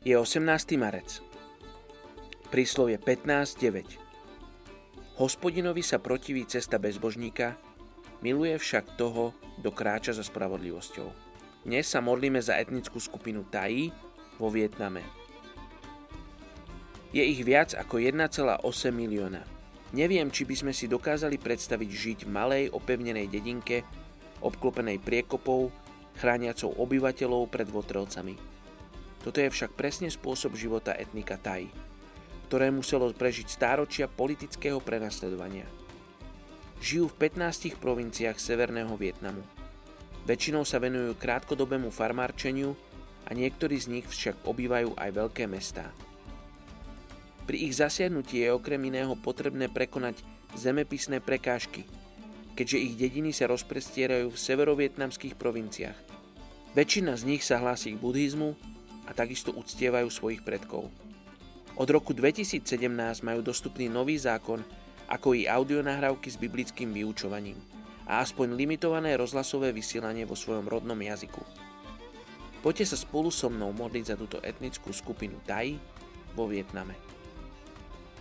Je 18. marec. Príslovie 15.9. Hospodinovi sa protiví cesta bezbožníka, miluje však toho, kto kráča za spravodlivosťou. Dnes sa modlíme za etnickú skupinu Thái vo Vietname. Je ich viac ako 1,8 milióna. Neviem, či by sme si dokázali predstaviť žiť v malej opevnenej dedinke, obklopenej priekopou, chrániacou obyvateľov pred votrelcami. Toto je však presne spôsob života etnika Thái, ktoré muselo prežiť stáročia politického prenasledovania. Žijú v 15 provinciách Severného Vietnamu. Väčšinou sa venujú krátkodobému farmárčeniu a niektorí z nich však obývajú aj veľké mestá. Pri ich zasiahnutí je okrem iného potrebné prekonať zemepisné prekážky, keďže ich dediny sa rozprestierajú v severovietnamských provinciách. Väčšina z nich sa hlási k buddhizmu a takisto uctievajú svojich predkov. Od roku 2017 majú dostupný nový zákon, ako i audionahrávky s biblickým vyučovaním a aspoň limitované rozhlasové vysielanie vo svojom rodnom jazyku. Poďte sa spolu so mnou modliť za túto etnickú skupinu Thái vo Vietname.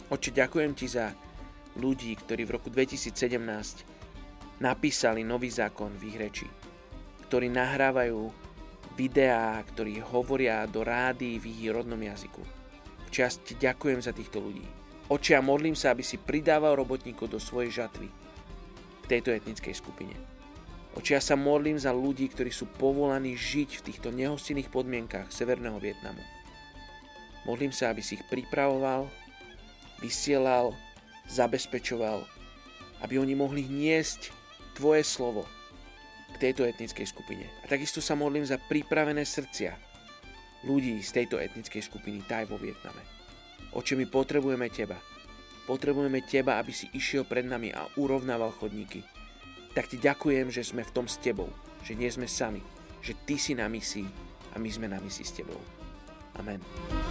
Otče, ďakujem Ti za ľudí, ktorí v roku 2017 napísali nový zákon v ich reči, ktorí nahrávajú videá, ktorí hovoria do rádií v ich rodnom jazyku. V časti ďakujem za týchto ľudí. Oče, ja modlím sa, aby si pridával robotníkov do svojej žatvy v tejto etnickej skupine. Oče, ja sa modlím za ľudí, ktorí sú povolaní žiť v týchto nehostinných podmienkách Severného Vietnamu. Modlím sa, aby si ich pripravoval, vysielal, zabezpečoval, aby oni mohli niesť Tvoje slovo k tejto etnickej skupine. A takisto sa modlím za pripravené srdcia ľudí z tejto etnickej skupiny Thái vo Vietname. Oče, my potrebujeme Teba. Potrebujeme Teba, aby si išiel pred nami a urovnával chodníky. Tak Ti ďakujem, že sme v tom s Tebou, že nie sme sami, že Ty si na misii a my sme na misii s Tebou. Amen.